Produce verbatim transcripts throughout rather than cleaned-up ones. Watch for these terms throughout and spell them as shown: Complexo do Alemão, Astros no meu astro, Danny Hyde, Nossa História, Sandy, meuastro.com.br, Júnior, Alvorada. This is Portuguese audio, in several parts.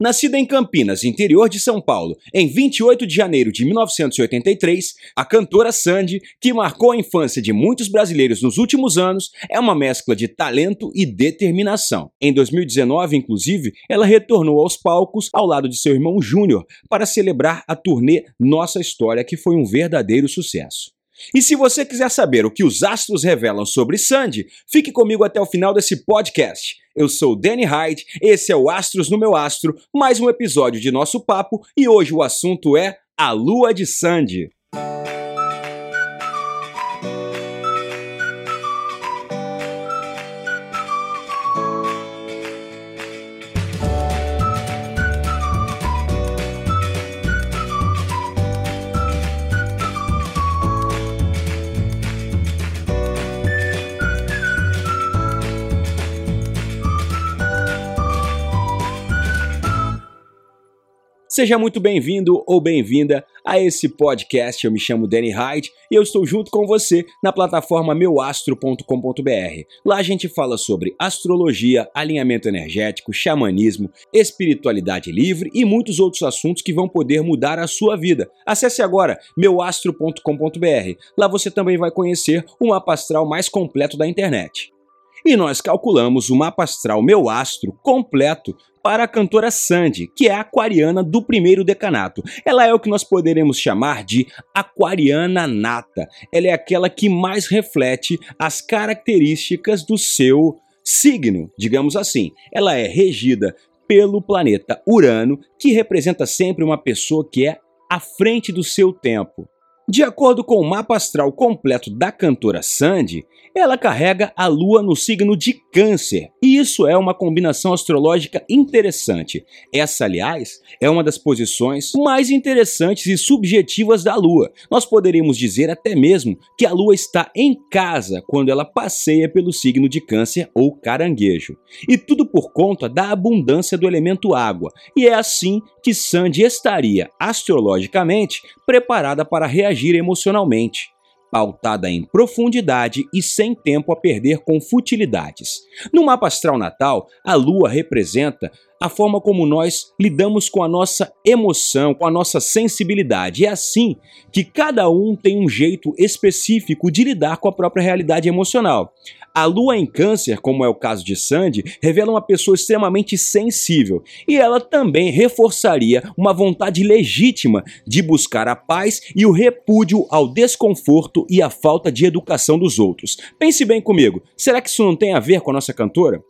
Nascida em Campinas, interior de São Paulo, em vinte e oito de janeiro de mil novecentos e oitenta e três, a cantora Sandy, que marcou a infância de muitos brasileiros nos últimos anos, é uma mescla de talento e determinação. Em dois mil e dezenove, inclusive, ela retornou aos palcos ao lado de seu irmão Júnior para celebrar a turnê Nossa História, que foi um verdadeiro sucesso. E se você quiser saber o que os astros revelam sobre Sandy, fique comigo até o final desse podcast. Eu sou o Danny Hyde, esse é o Astros no meu astro, mais um episódio de nosso papo, e hoje o assunto é a lua de Sandy. Seja muito bem-vindo ou bem-vinda a esse podcast. Eu me chamo Danny Hyde e eu estou junto com você na plataforma meu astro ponto com ponto b r. Lá a gente fala sobre astrologia, alinhamento energético, xamanismo, espiritualidade livre e muitos outros assuntos que vão poder mudar a sua vida. Acesse agora meu astro ponto com ponto b r. Lá você também vai conhecer o mapa astral mais completo da internet. E nós calculamos o mapa astral Meu Astro completo para a cantora Sandy, que é aquariana do primeiro decanato. Ela é o que nós poderemos chamar de aquariana nata. Ela é aquela que mais reflete as características do seu signo, digamos assim. Ela é regida pelo planeta Urano, que representa sempre uma pessoa que é à frente do seu tempo. De acordo com o mapa astral completo da cantora Sandy, ela carrega a lua no signo de Câncer, e isso é uma combinação astrológica interessante. Essa, aliás, é uma das posições mais interessantes e subjetivas da lua. Nós poderíamos dizer até mesmo que a lua está em casa quando ela passeia pelo signo de Câncer ou Caranguejo. E tudo por conta da abundância do elemento água, e é assim que Sandy estaria, astrologicamente, preparada para reagir agir emocionalmente, pautada em profundidade e sem tempo a perder com futilidades. No mapa astral natal, a lua representa a forma como nós lidamos com a nossa emoção, com a nossa sensibilidade. É assim que cada um tem um jeito específico de lidar com a própria realidade emocional. A lua em Câncer, como é o caso de Sandy, revela uma pessoa extremamente sensível, e ela também reforçaria uma vontade legítima de buscar a paz e o repúdio ao desconforto e à falta de educação dos outros. Pense bem comigo, será que isso não tem a ver com a nossa cantora?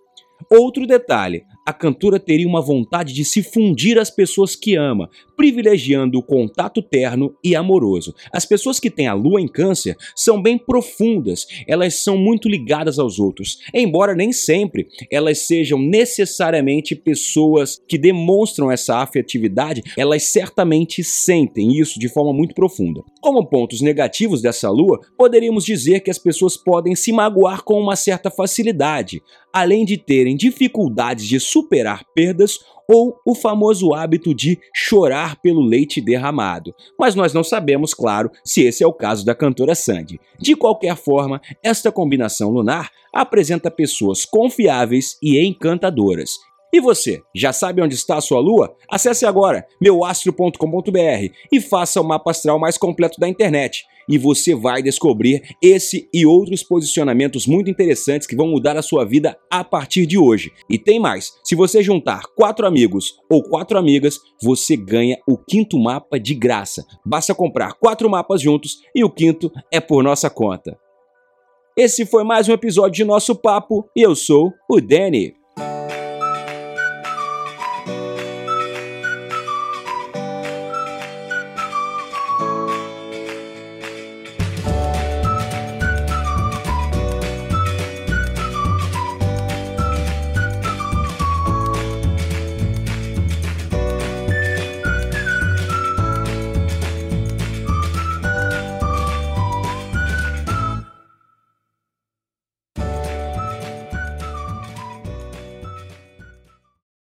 Outro detalhe, a cantora teria uma vontade de se fundir às pessoas que ama, privilegiando o contato terno e amoroso. As pessoas que têm a lua em Câncer são bem profundas, elas são muito ligadas aos outros, embora nem sempre elas sejam necessariamente pessoas que demonstram essa afetividade, elas certamente sentem isso de forma muito profunda. Como pontos negativos dessa lua, poderíamos dizer que as pessoas podem se magoar com uma certa facilidade, além de terem dificuldades de superar perdas ou o famoso hábito de chorar pelo leite derramado. Mas nós não sabemos, claro, se esse é o caso da cantora Sandy. De qualquer forma, esta combinação lunar apresenta pessoas confiáveis e encantadoras. E você, já sabe onde está a sua lua? Acesse agora meu astro ponto com ponto b r e faça o mapa astral mais completo da internet. E você vai descobrir esse e outros posicionamentos muito interessantes que vão mudar a sua vida a partir de hoje. E tem mais, se você juntar quatro amigos ou quatro amigas, você ganha o quinto mapa de graça. Basta comprar quatro mapas juntos e o quinto é por nossa conta. Esse foi mais um episódio de nosso papo e eu sou o Danny.